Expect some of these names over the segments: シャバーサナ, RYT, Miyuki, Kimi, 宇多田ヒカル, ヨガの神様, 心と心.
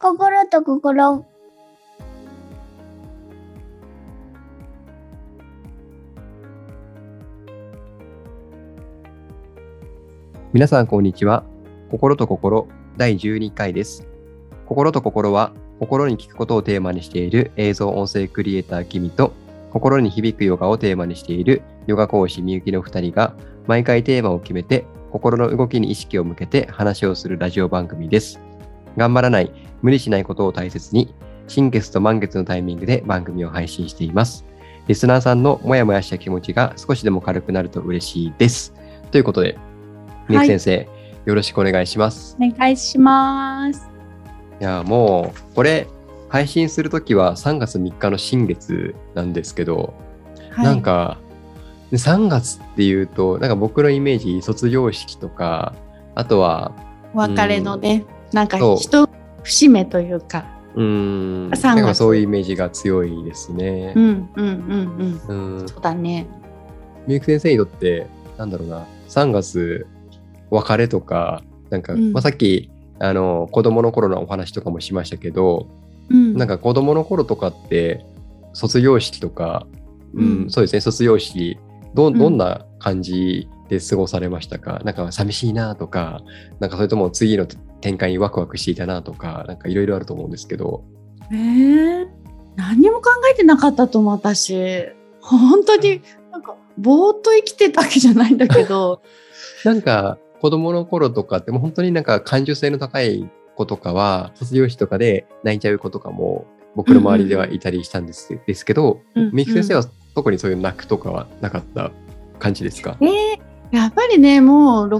心と心。皆さんこんにちは。心と心第12回です。心と心は心に聞くことをテーマにしている映像音声クリエイターキミと心に響くヨガをテーマにしているヨガ講師Miyukiの2人が毎回テーマを決めて心の動きに意識を向けて話をするラジオ番組です。頑張らない、無理しないことを大切に新月と満月のタイミングで番組を配信しています。リスナーさんのモヤモヤした気持ちが少しでも軽くなると嬉しいです。ということで、Miyuki先生、はい、よろしくお願いします。お願いします。いやもうこれ配信するときは3月3日の新月なんですけど、はい、なんか3月っていうとなんか僕のイメージ卒業式とかあとはお別れのね、なんか人節目というか、3月なんかそういうイメージが強いですね。うんうんうんうん、そうだね。Miyuki先生にとってなんだろうな、3月別れとかなんか、まあ、さっき子供の頃のお話とかもしましたけど、うん、なんか子供の頃とかって卒業式とか、うんうん、そうですね、卒業式どんな感じで過ごされましたか？うん、なんか寂しいなとか、なんかそれとも次の展開にワクワクしていたなとか、なんかいろいろあると思うんですけど。何も考えてなかったと思う。私本当になんかぼーっと生きてたわけじゃないんだけどなんか子供の頃とかってもう本当になんか感受性の高い子とかは卒業式とかで泣いちゃう子とかも僕の周りではいたりしたんです、うんうん、ですけど、Miyuki先生は特にそういう泣くとかはなかった感じですか？やっぱりね、もう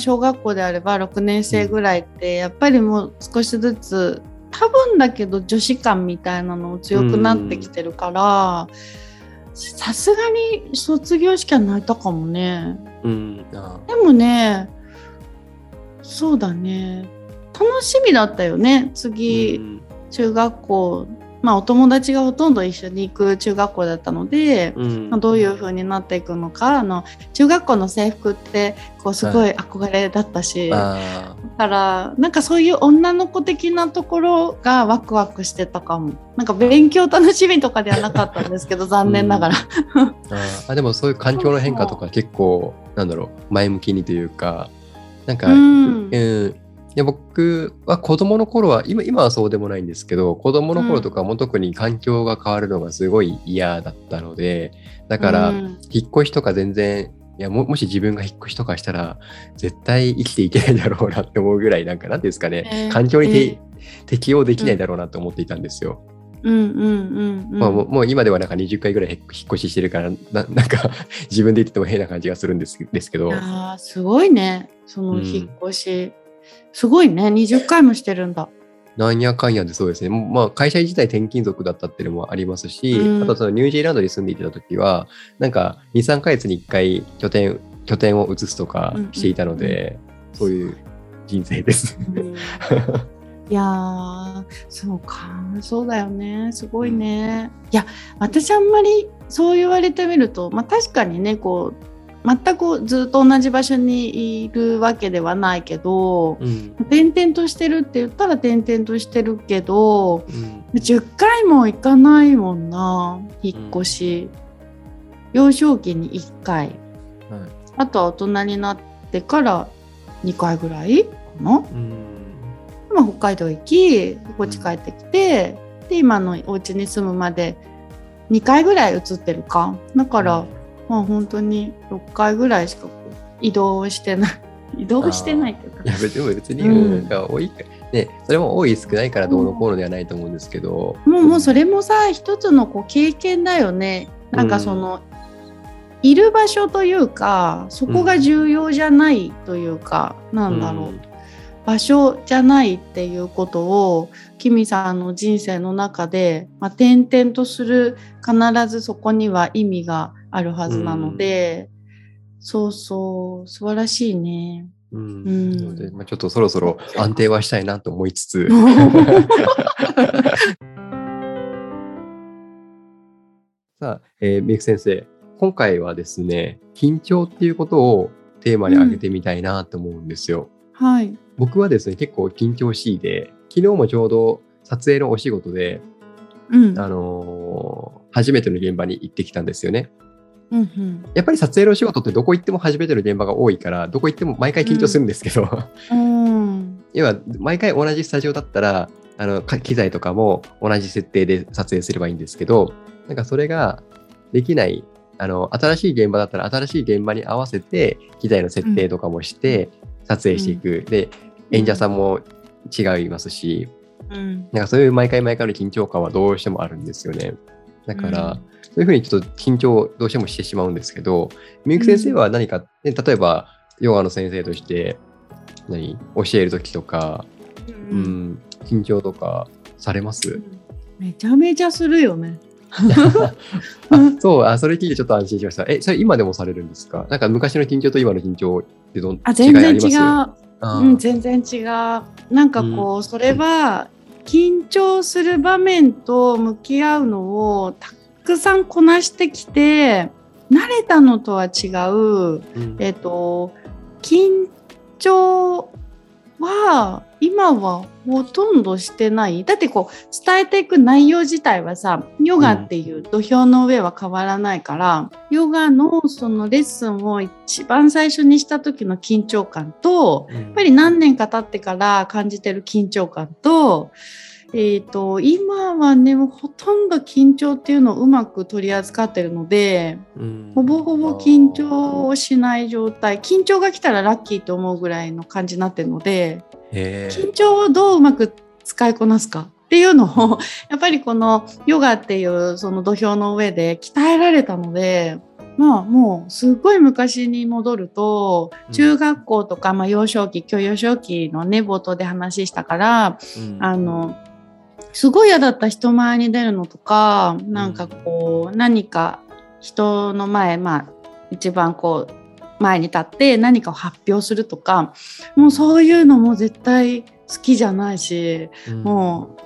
小学校であれば6年生ぐらいってやっぱりもう少しずつ多分だけど女子感みたいなのも強くなってきてるから、さすがに卒業式は泣いたかもね。でもね、そうだね、楽しみだったよね。次、中学校、まあお友達がほとんど一緒に行く中学校だったので、まあ、どういう風になっていくのか、中学校の制服ってこうすごい憧れだったし、だからなんかそういう女の子的なところがワクワクしてたかも。なんか勉強楽しみとかではなかったんですけど残念ながらでもそういう環境の変化とか結構なんだろう、前向きにというか、なんかいや僕は子供の頃は今はそうでもないんですけど、子供の頃とかも特に環境が変わるのがすごい嫌だったので、だから引っ越しとか全然、いや もし自分が引っ越しとかしたら絶対生きていけないだろうなって思うぐらい、なんかなんですかね、環境に適応できないだろうなと思っていたんですよ。もう今ではなんか20回ぐらい引っ越ししてるから なんか自分で言ってても変な感じがするんですけど。あ、すごいね、その引っ越し、すごいね、20回もしてるんだ。なんやかんやでそうですね、まあ、会社自体転勤族だったっていうのもありますし、あとそのニュージーランドに住んでいた時はなんか 2,3 ヶ月に1回拠点を移すとかしていたので、そういう人生です、いやー、そうか、そうだよね、すごいね、いや私あんまりそう言われてみると、まあ、確かにね、こう全くずっと同じ場所にいるわけではないけど、転々としてるって言ったら転々としてるけど、10回も行かないもんな、引っ越し、幼少期に1回、あとは大人になってから2回ぐらいかな、今北海道行き、こっち帰ってきて、で今のお家に住むまで2回ぐらい移ってるか、だから、まあ、本当に6回ぐらいしか移動してないというか、いや別になんか多い、ね、それも多い少ないからどうのこうのではないと思うんですけど、もうそれもさ、一つのこう経験だよね。なんかその、いる場所というかそこが重要じゃないというか、なんだろう、場所じゃないっていうことをキミさんの人生の中で、まあ、転々とする、必ずそこには意味があるはずなので、そうそう、素晴らしいね。で、まあ、ちょっとそろそろ安定はしたいなと思いつつさあ、Miyuki先生、今回はですね、緊張っていうことをテーマに挙げてみたいなと思うんですよ。僕はですね、結構緊張しいで、昨日もちょうど撮影のお仕事で、うん、初めての現場に行ってきたんですよね、うんうん、やっぱり撮影の仕事ってどこ行っても初めての現場が多いからどこ行っても毎回緊張するんですけど、うん、要は毎回同じスタジオだったら機材とかも同じ設定で撮影すればいいんですけど、なんかそれができない、新しい現場だったら新しい現場に合わせて機材の設定とかもして撮影していく、うん、で演者さんも違いますし、うん、なんかそういう毎回毎回の緊張感はどうしてもあるんですよね。だから、うん、そういうふうにちょっと緊張をどうしてもしてしまうんですけど、みゆき先生は何か、ね、例えばヨガの先生として教えるときとか、うん、緊張とかされます？めちゃめちゃするよね。そう、それ聞いてちょっと安心しました。それ今でもされるんですか？なんか昔の緊張と今の緊張ってどん違いあります？全然違う。うん、全然違う。なんかこう、うん、それは緊張する場面と向き合うのをたくさんこなしてきて慣れたのとは違う、うん、緊張は今はほとんどしてない。だってこう伝えていく内容自体はさ、ヨガっていう土俵の上は変わらないから、うん、ヨガのそのレッスンを一番最初にした時の緊張感と、やっぱり何年か経ってから感じてる緊張感と、今はねほとんど緊張っていうのをうまく取り扱ってるので、うん、ほぼほぼ緊張をしない状態、緊張が来たらラッキーと思うぐらいの感じになってるので、緊張をどううまく使いこなすかっていうのをやっぱりこのヨガっていうその土俵の上で鍛えられたので、まあもうすごい昔に戻ると中学校とか、まあ幼少期、今日幼少期のね冒頭で話したから、うん、すごい嫌だった人前に出るのとか、なんかこう何か人の前、まあ一番こう前に立って何かを発表するとか、もうそういうのも絶対好きじゃないし、うん、も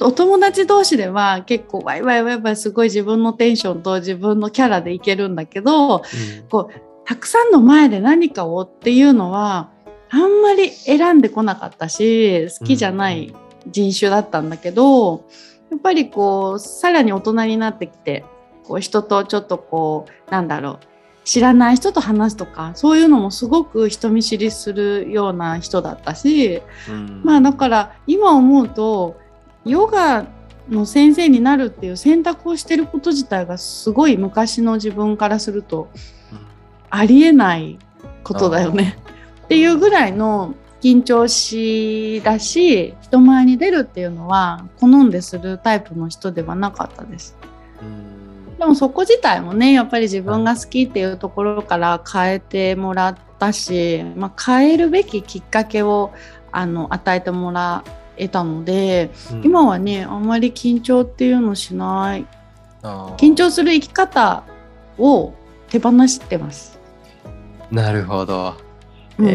うお友達同士では結構ワイワイワイワイすごい自分のテンションと自分のキャラでいけるんだけど、うん、こうたくさんの前で何かをっていうのはあんまり選んでこなかったし、好きじゃない人種だったんだけど、やっぱりこうさらに大人になってきて、こう人とちょっとこうなんだろう、知らない人と話すとかそういうのもすごく人見知りするような人だったし、うん、まあだから今思うとヨガの先生になるっていう選択をしてること自体がすごい昔の自分からするとありえないことだよねっていうぐらいの緊張しだし、人前に出るっていうのは好んでするタイプの人ではなかったです、うん。でもそこ自体もねやっぱり自分が好きっていうところから変えてもらったし、まあ、変えるべききっかけを与えてもらえたので、うん、今はねあんまり緊張っていうのしない。緊張する生き方を手放してます。なるほど、うん、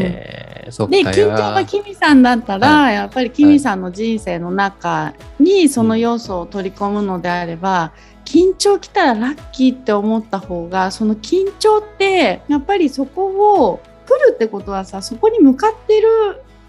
そっか。で緊張がキミさんだったら、はい、やっぱりキミさんの人生の中にその要素を取り込むのであれば、うん、緊張きたらラッキーって思った方が、その緊張ってやっぱりそこを来るってことはさ、そこに向かってる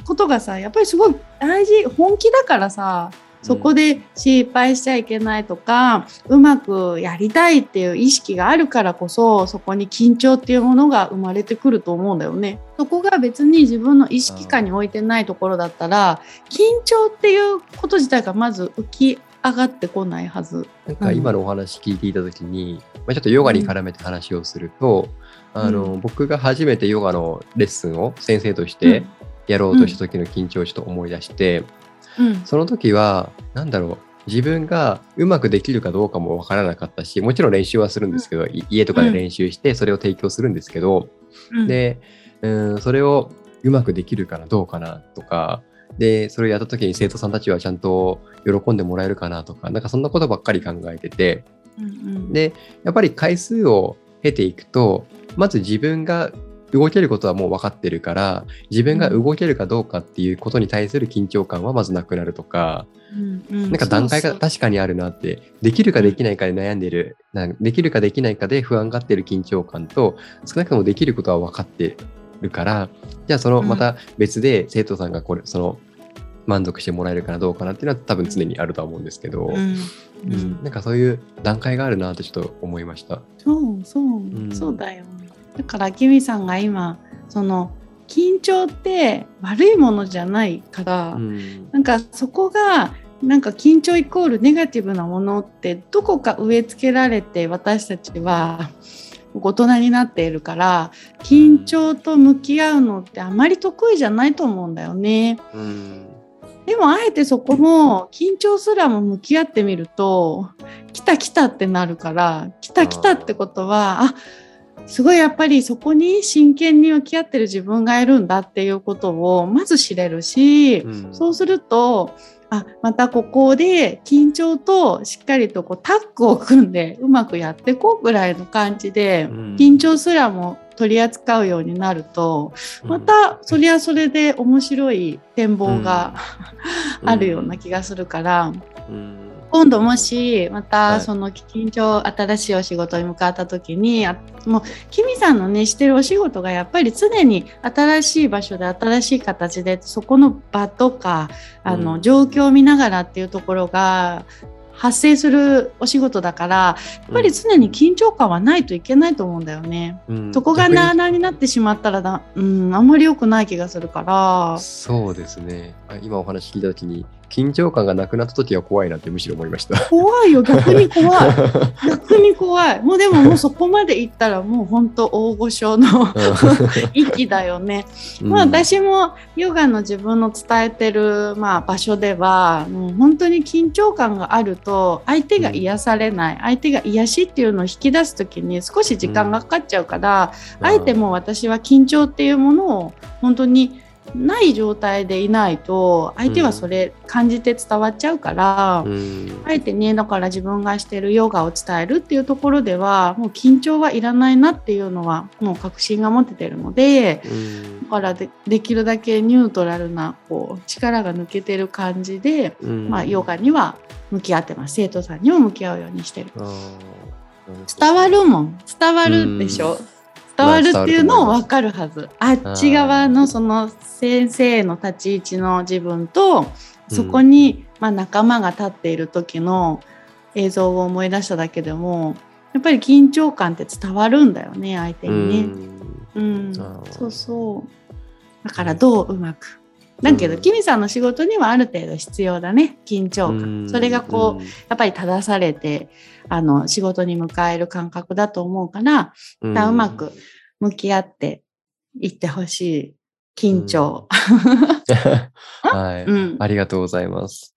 ことがさやっぱりすごい大事、本気だからさ、そこで失敗しちゃいけないとか、うん、うまくやりたいっていう意識があるからこそ、そこに緊張っていうものが生まれてくると思うんだよね。そこが別に自分の意識下に置いてないところだったら、緊張っていうこと自体がまず浮き上がってこないはず。なんか今のお話聞いていたときに、ちょっとヨガに絡めて話をすると、うん、僕が初めてヨガのレッスンを先生としてやろうとした時の緊張をちょっと思い出して、うん、その時はなんだろう、自分がうまくできるかどうかもわからなかったし、もちろん練習はするんですけど、うん、家とかで練習してそれを提供するんですけど、うん、で、それをうまくできるかなどうかなとかで、それをやった時に生徒さんたちはちゃんと喜んでもらえるかなとか、なんかそんなことばっかり考えてて、うんうん、でやっぱり回数を経ていくと、まず自分が動けることはもう分かってるから、自分が動けるかどうかっていうことに対する緊張感はまずなくなるとか、うんうん、なんか段階が確かにあるなって、そうそう、できるかできないかで悩んでる、できるかできないかで不安がってる緊張感と、少なくともできることは分かってるから、じゃあそのまた別で生徒さんがこれその満足してもらえるかなどうかなっていうのは多分常にあるとは思うんですけど、うんうん、なんかそういう段階があるなってちょっと思いました。そうだよ。だからキミさんが今その緊張って悪いものじゃないから、うん、なんかそこがなんか緊張イコールネガティブなものってどこか植え付けられて私たちは大人になっているから緊張と向き合うのってあまり得意じゃないと思うんだよね、うん、でもあえてそこも緊張すらも向き合ってみると来た来たってなるから、来た来たってことはあすごいやっぱりそこに真剣に向き合ってる自分がいるんだっていうことをまず知れるし、うん、そうするとあまたここで緊張としっかりとこうタッグを組んでうまくやっていこうぐらいの感じで、うん、緊張すらも取り扱うようになるとまたそれはそれで面白い展望が、うん、あるような気がするから、うんうん、今度もしまたその緊張新しいお仕事に向かった時にもうキミさんのねしてるお仕事がやっぱり常に新しい場所で新しい形でそこの場とか状況を見ながらっていうところが発生するお仕事だからやっぱり常に緊張感はないといけないと思うんだよね、うん、そこがなあなあになってしまったらあんまり良くない気がするから。そうですね。今お話聞いた時に緊張感がなくなった時は怖いなってむしろ思いました。怖いよ、逆に怖い逆に怖い。もうでももうそこまで行ったらもう本当大御所の域だよね、うん、まあ私もヨガの自分の伝えてる、まあ、場所ではもう本当に緊張感があると相手が癒されない、うん、相手が癒しっていうのを引き出す時に少し時間がかかっちゃうから、うん、あえてもう私は緊張っていうものを本当にない状態でいないと相手はそれ感じて伝わっちゃうから、うん、あえてねだから自分がしてるヨガを伝えるっていうところではもう緊張はいらないなっていうのはもう確信が持ててるので、うん、だから できるだけニュートラルなこう力が抜けてる感じで、うんまあ、ヨガには向き合ってます。生徒さんにも向き合うようにしてる。伝わるもん、伝わるでしょ、うん伝わるっていうのを分かるはず。あっち側のその先生の立ち位置の自分とそこにまあ仲間が立っている時の映像を思い出しただけでもやっぱり緊張感って伝わるんだよね相手にね。うん、そうそう。だからどううまく。だけどキミさんの仕事にはある程度必要だね緊張感。それがこうやっぱり正されて仕事に迎える感覚だと思うから、うまく向き合っていってほしい緊張。はい、ありがとうございます。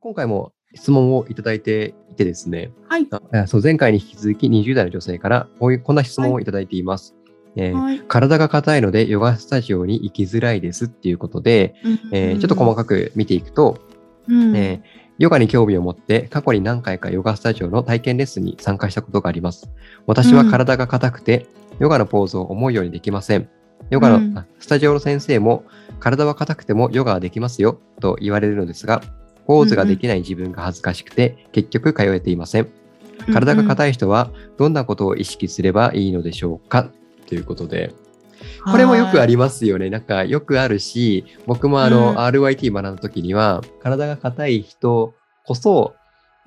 今回も質問をいただいていてですね。はい。そう前回に引き続き20代の女性からこんな質問をいただいています。はいはい、体が硬いのでヨガスタジオに行きづらいですっていうことで、うんちょっと細かく見ていくと、うんヨガに興味を持って過去に何回かヨガスタジオの体験レッスンに参加したことがあります。私は体が硬くて、うん、ヨガのポーズを思うようにできません。ヨガの、うん、スタジオの先生も体は硬くてもヨガはできますよと言われるのですがポーズができない自分が恥ずかしくて、うん、結局通えていません。体が硬い人はどんなことを意識すればいいのでしょうかということで、これもよくありますよね。なんかよくあるし、僕もRYT 学んだ時には体が硬い人こそ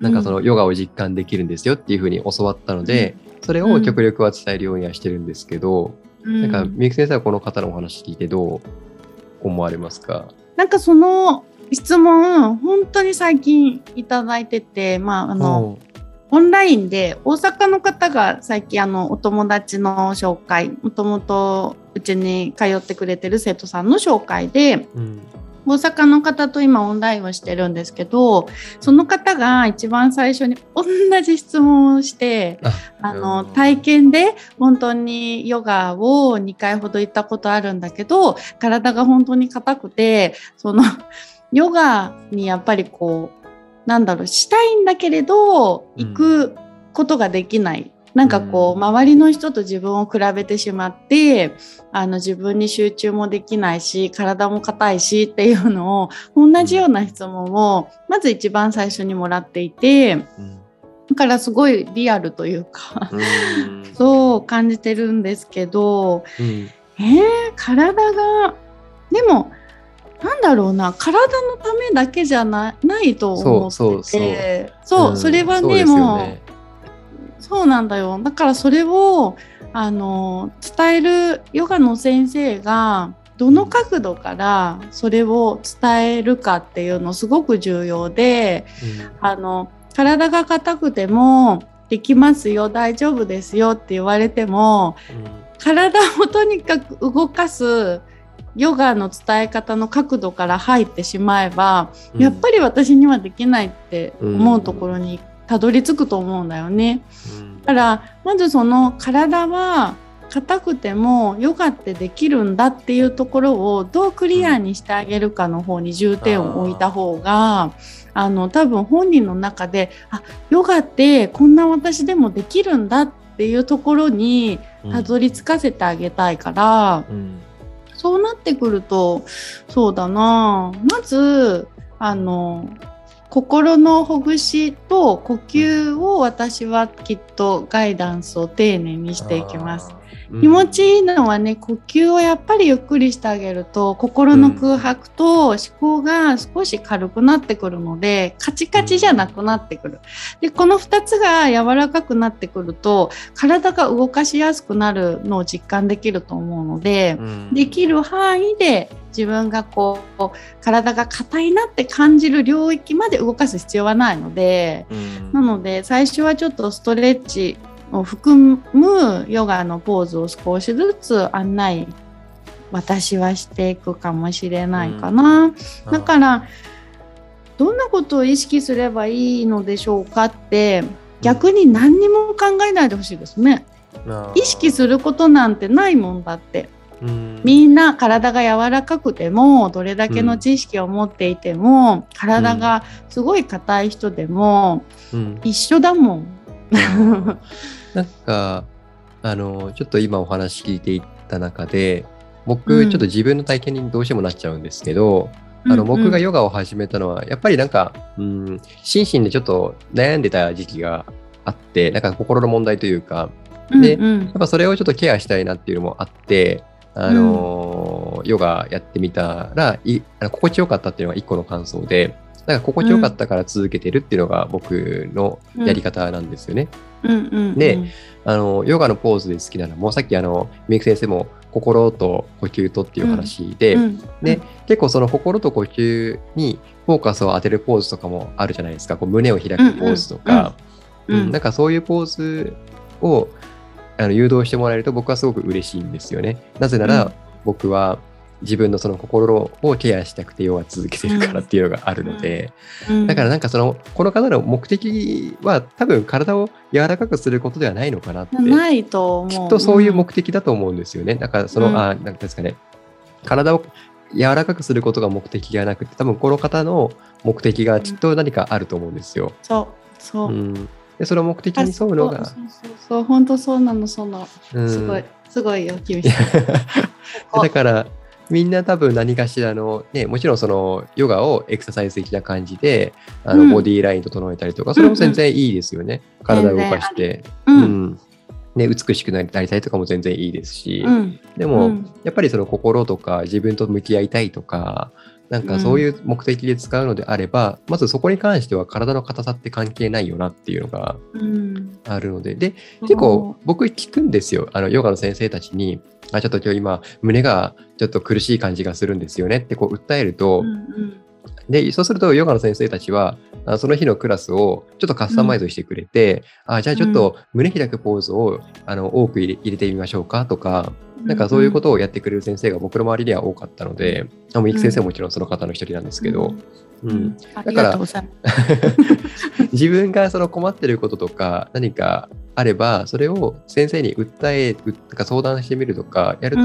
なんかそのヨガを実感できるんですよっていう風に教わったので、それを極力は伝えるようにはしてるんですけど、なんかみゆき先生はこの方のお話聞いてどう思われますか？なんかその質問本当に最近いただいてて、まあオンラインで大阪の方が最近お友達の紹介、もともとうちに通ってくれてる生徒さんの紹介で、うん、大阪の方と今オンラインをしてるんですけど、その方が一番最初に同じ質問をして、体験で本当にヨガを2回ほど行ったことあるんだけど、体が本当に硬くて、そのヨガにやっぱりこう、なんだろうしたいんだけれど行くことができない、なんかこう周りの人と自分を比べてしまって自分に集中もできないし体も硬いしっていうのを同じような質問をまず一番最初にもらっていて、だからすごいリアルというかそう感じてるんですけど、体がでもなんだろうな、体のためだけじゃないと思ってて、そう、それは ね、もうそうなんだよ。だからそれを伝えるヨガの先生がどの角度からそれを伝えるかっていうのすごく重要で、体が硬くてもできますよ、大丈夫ですよって言われても、体をとにかく動かすヨガの伝え方の角度から入ってしまえば、やっぱり私にはできないって思うところにたどり着くと思うんだよね。だからまずその体は硬くてもヨガってできるんだっていうところをどうクリアにしてあげるかの方に重点を置いた方が、多分本人の中でヨガってこんな私でもできるんだっていうところにたどり着かせてあげたいから、そうなってくると、そうだな、まず心のほぐしと呼吸を私はきっとガイダンスを丁寧にしていきます。気持ちいいのはね、呼吸をやっぱりゆっくりしてあげると心の空白と思考が少し軽くなってくるので、カチカチじゃなくなってくる。で、この2つが柔らかくなってくると体が動かしやすくなるのを実感できると思うので、できる範囲で自分が体が硬いなって感じる領域まで動かす必要はないので、なので最初はちょっとストレッチを含むヨガのポーズを少しずつ案内、私はしていくかもしれないかな、だからどんなことを意識すればいいのでしょうかって逆に何にも考えないでほしいですね。意識することなんてないもんだって、みんな体が柔らかくてもどれだけの知識を持っていても、体がすごい硬い人でも、一緒だもん。なんかちょっと今お話聞いていった中で、僕ちょっと自分の体験にどうしてもなっちゃうんですけど、僕がヨガを始めたのはやっぱりなんか、心身でちょっと悩んでた時期があって、なんか心の問題というかで、やっぱそれをちょっとケアしたいなっていうのもあって、ヨガやってみたら心地よかったっていうのが一個の感想で、なんか心地よかったから続けてるっていうのが僕のやり方なんですよね。で、ヨガのポーズで好きなのも、さっきみゆき先生も心と呼吸とっていう話で、で結構その心と呼吸にフォーカスを当てるポーズとかもあるじゃないですか。胸を開くポーズとか、なんかそういうポーズを誘導してもらえると僕はすごく嬉しいんですよね。なぜなら僕は自分のその心をケアしたくてヨガ続けてるからっていうのがあるので、だからなんかこの方の目的は多分体を柔らかくすることではないのかなって、ないと思う、きっとそういう目的だと思うんですよね。だからなんですかね、体を柔らかくすることが目的じゃなくて、多分この方の目的がきっと何かあると思うんですよ。そう、でその目的に沿うのが、そう本当そうなの、すごいよ君だからみんな多分何かしらの、もちろんそのヨガをエクササイズ的な感じでボディーライン整えたりとか、それも全然いいですよね。体を動かして、美しくなりたいとかも全然いいですし、でも、やっぱりその心とか自分と向き合いたいとか、なんかそういう目的で使うのであれば、まずそこに関しては体の硬さって関係ないよなっていうのがあるので、で結構僕聞くんですよ、ヨガの先生たちに、ちょっと今日胸がちょっと苦しい感じがするんですよねって訴えると、でそうするとヨガの先生たちはその日のクラスをちょっとカスタマイズしてくれて、じゃあちょっと胸開くポーズを多く入れてみましょうかとか、なんかそういうことをやってくれる先生が僕の周りでは多かったので、みゆき先生ももちろんその方の一人なんですけど、だから自分がその困ってることとか何かあれば、それを先生に相談してみるとかやると、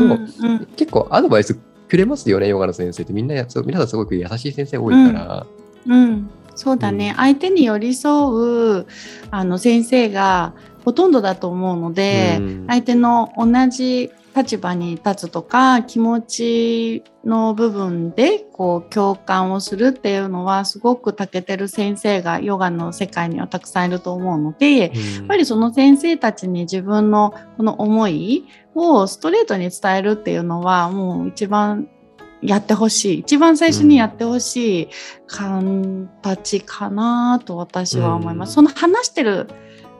結構アドバイスくれますよね。ヨガの先生って皆さんすごく優しい先生多いから、そうだね、相手に寄り添う先生がほとんどだと思うので、相手の同じ立場に立つとか気持ちの部分で共感をするっていうのはすごく長けてる先生がヨガの世界にはたくさんいると思うので、やっぱりその先生たちに自分のこの思いをストレートに伝えるっていうのはもう一番やってほしい、一番最初にやってほしい形かなと私は思います、うん、その話してる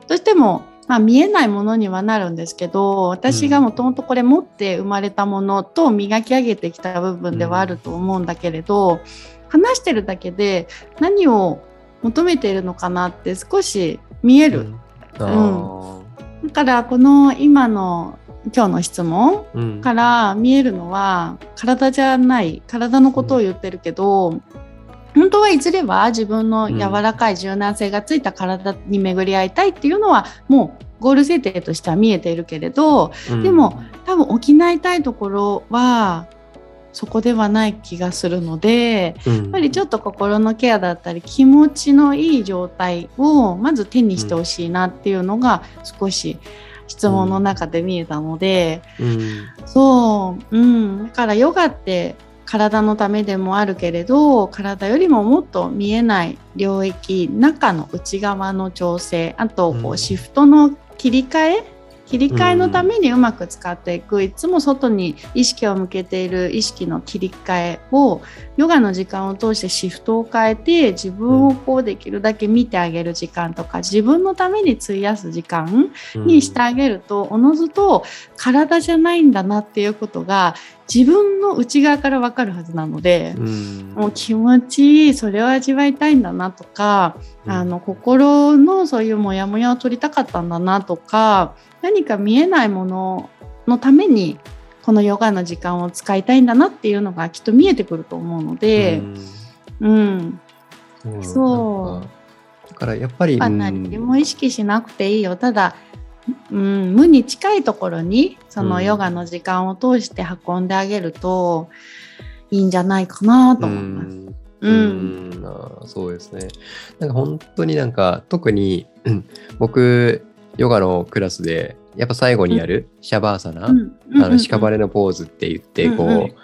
としても、まあ、見えないものにはなるんですけど、私がもともとこれ持って生まれたものと磨き上げてきた部分ではあると思うんだけれど、話してるだけで何を求めているのかなって少し見える、うんうん、だからこの今日の質問から見えるのは、体じゃない体のことを言ってるけど、うん、本当はいずれは自分の柔らかい柔軟性がついた体に巡り合いたいっていうのはもうゴール設定としては見えているけれど、うん、でも多分補いたいところはそこではない気がするので、うん、やっぱりちょっと心のケアだったり気持ちのいい状態をまず手にしてほしいなっていうのが少し質問の中で見えたので、うん、そう、うん、だからヨガって体のためでもあるけれど、体よりももっと見えない領域、中の内側の調整、あとこうシフトの切り替えのためにうまく使っていく、いつも外に意識を向けている意識の切り替えをヨガの時間を通してシフトを変えて、自分をこうできるだけ見てあげる時間とか自分のために費やす時間にしてあげると、おのずと体じゃないんだなっていうことが自分の内側から分かるはずなので、もう気持ちいい、それを味わいたいんだなとか、心のそういうモヤモヤを取りたかったんだなとか、何か見えないもののためにこのヨガの時間を使いたいんだなっていうのがきっと見えてくると思うので、うん、うん、そうだからやっぱり何でも意識しなくていいよ、ただうん、無に近いところにそのヨガの時間を通して運んであげるといいんじゃないかなと思います。うん、そうですね。なんか本当になんか特に僕ヨガのクラスでやっぱ最後にやるシャバーサナ、屍のポーズって言ってこう、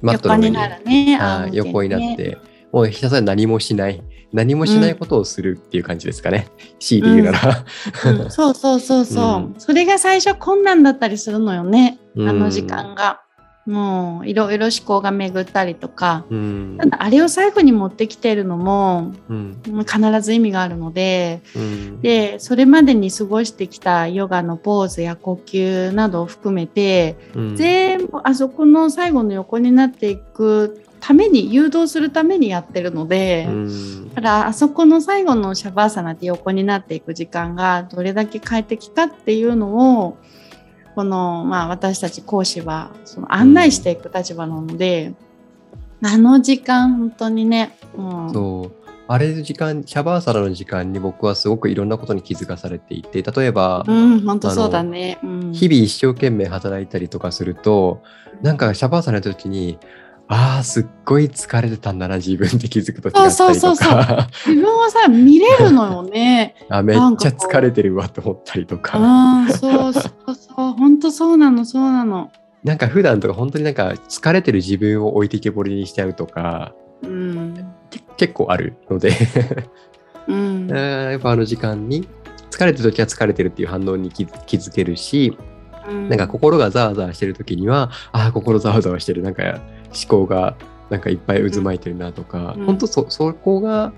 マットの上に横になってもうひたすら何もしないことをするっていう感じですかね、強いて言うなら、うん、そう、うん、それが最初困難だったりするのよね、あの時間が、もういろいろ思考が巡ったりとか、ただあれを最後に持ってきているのも、必ず意味があるので、でそれまでに過ごしてきたヨガのポーズや呼吸などを含めて、全部あそこの最後の横になっていくために、誘導するためにやってるので、だからあそこの最後のシャバーサナって横になっていく時間がどれだけ快適かっていうのをこの、私たち講師はその案内していく立場なので、あの時間本当にね、そうあれの時間、シャバーサナの時間に僕はすごくいろんなことに気づかされていて、例えば、本当そうだね、日々一生懸命働いたりとかすると、なんかシャバーサナの時にすっごい疲れてたんだな自分って気づくときがあったりとか、そう自分はさ見れるのよねめっちゃ疲れてるわと思ったりとか、そう本当そうなの、なんか普段とか本当になんか疲れてる自分を置いてけぼりにしちゃうとか、結構あるので、やっぱあの時間に疲れてるときは疲れてるっていう反応に気づけるし、なんか心がざわざわしてるときには心ざわざわしてる、なんか思考がなんかいっぱい渦巻いてるなとか、本当そこが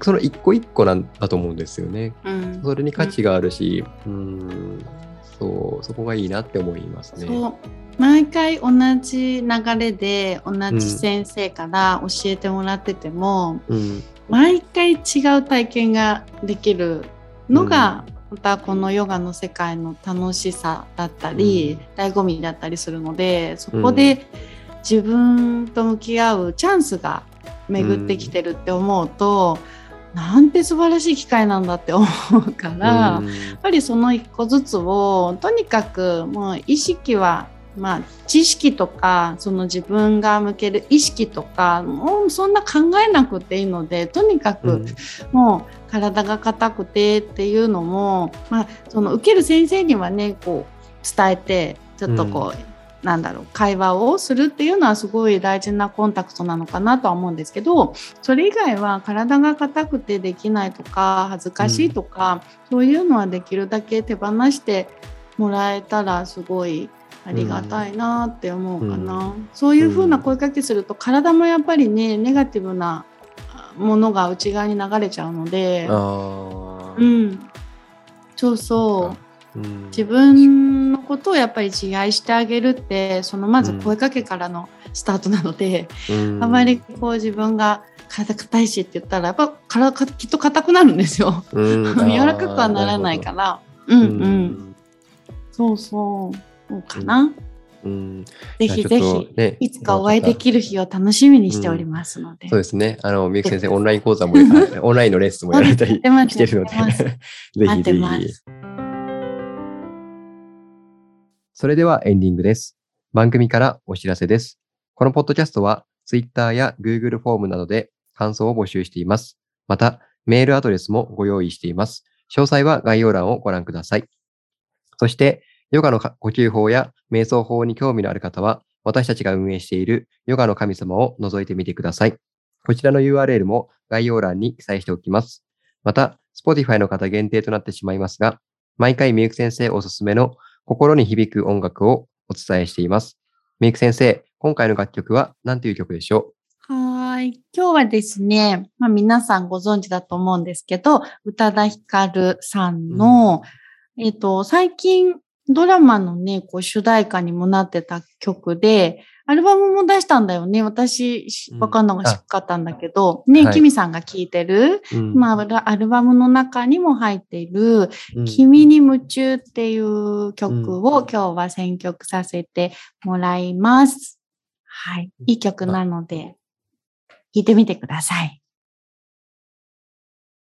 その一個一個なんだと思うんですよね、それに価値があるし、そこがいいなって思いますね。そう毎回同じ流れで同じ先生から教えてもらってても、毎回違う体験ができるのが、またこのヨガの世界の楽しさだったり、醍醐味だったりするので、そこで自分と向き合うチャンスが巡ってきてるって思うと、なんて素晴らしい機会なんだって思うから、やっぱりその一個ずつをとにかく、もう意識は知識とかその自分が向ける意識とかもうそんな考えなくていいので、とにかくもう体が硬くてっていうのも、その受ける先生にはねこう伝えて、ちょっとこう、会話をするっていうのはすごい大事なコンタクトなのかなとは思うんですけど、それ以外は体が硬くてできないとか恥ずかしいとか、そういうのはできるだけ手放してもらえたらすごいありがたいなって思うかな、うん、そういう風な声かけすると体もやっぱりねネガティブなものが内側に流れちゃうので、あ、うん、そうそう、うん、自分のことをやっぱり自愛してあげるってそのまず声かけからのスタートなので、うん、あまりこう自分が体硬いしって言ったらやっぱ体きっと硬くなるんですよ、うん、柔らかくはならないから、うんうんうん、そうそうかな、うん、ぜひぜひ、ね、いつかお会いできる日を楽しみにしておりますので、うん、そうですね、みゆき先生オンライン講座もオンラインのレッスンもやられたりしてるのでぜひぜひ。それではエンディングです。番組からお知らせです。このポッドキャストは Twitter や Google フォームなどで感想を募集しています。またメールアドレスもご用意しています。詳細は概要欄をご覧ください。そしてヨガの呼吸法や瞑想法に興味のある方は、私たちが運営しているヨガの神様を覗いてみてください。こちらの URL も概要欄に記載しておきます。また、Spotify の方限定となってしまいますが、毎回みゆき先生おすすめの心に響く音楽をお伝えしています。みゆき先生、今回の楽曲は何という曲でしょう？はい。今日はですね、皆さんご存知だと思うんですけど、宇多田ヒカルさんの、最近、ドラマのね、こう主題歌にもなってた曲で、アルバムも出したんだよね。私、わかんないのがしっかったんだけど、ね、はい、キミさんが聴いてる、まあ、アルバムの中にも入っている、君に夢中っていう曲を今日は選曲させてもらいます。はい。いい曲なので、聴いてみてください。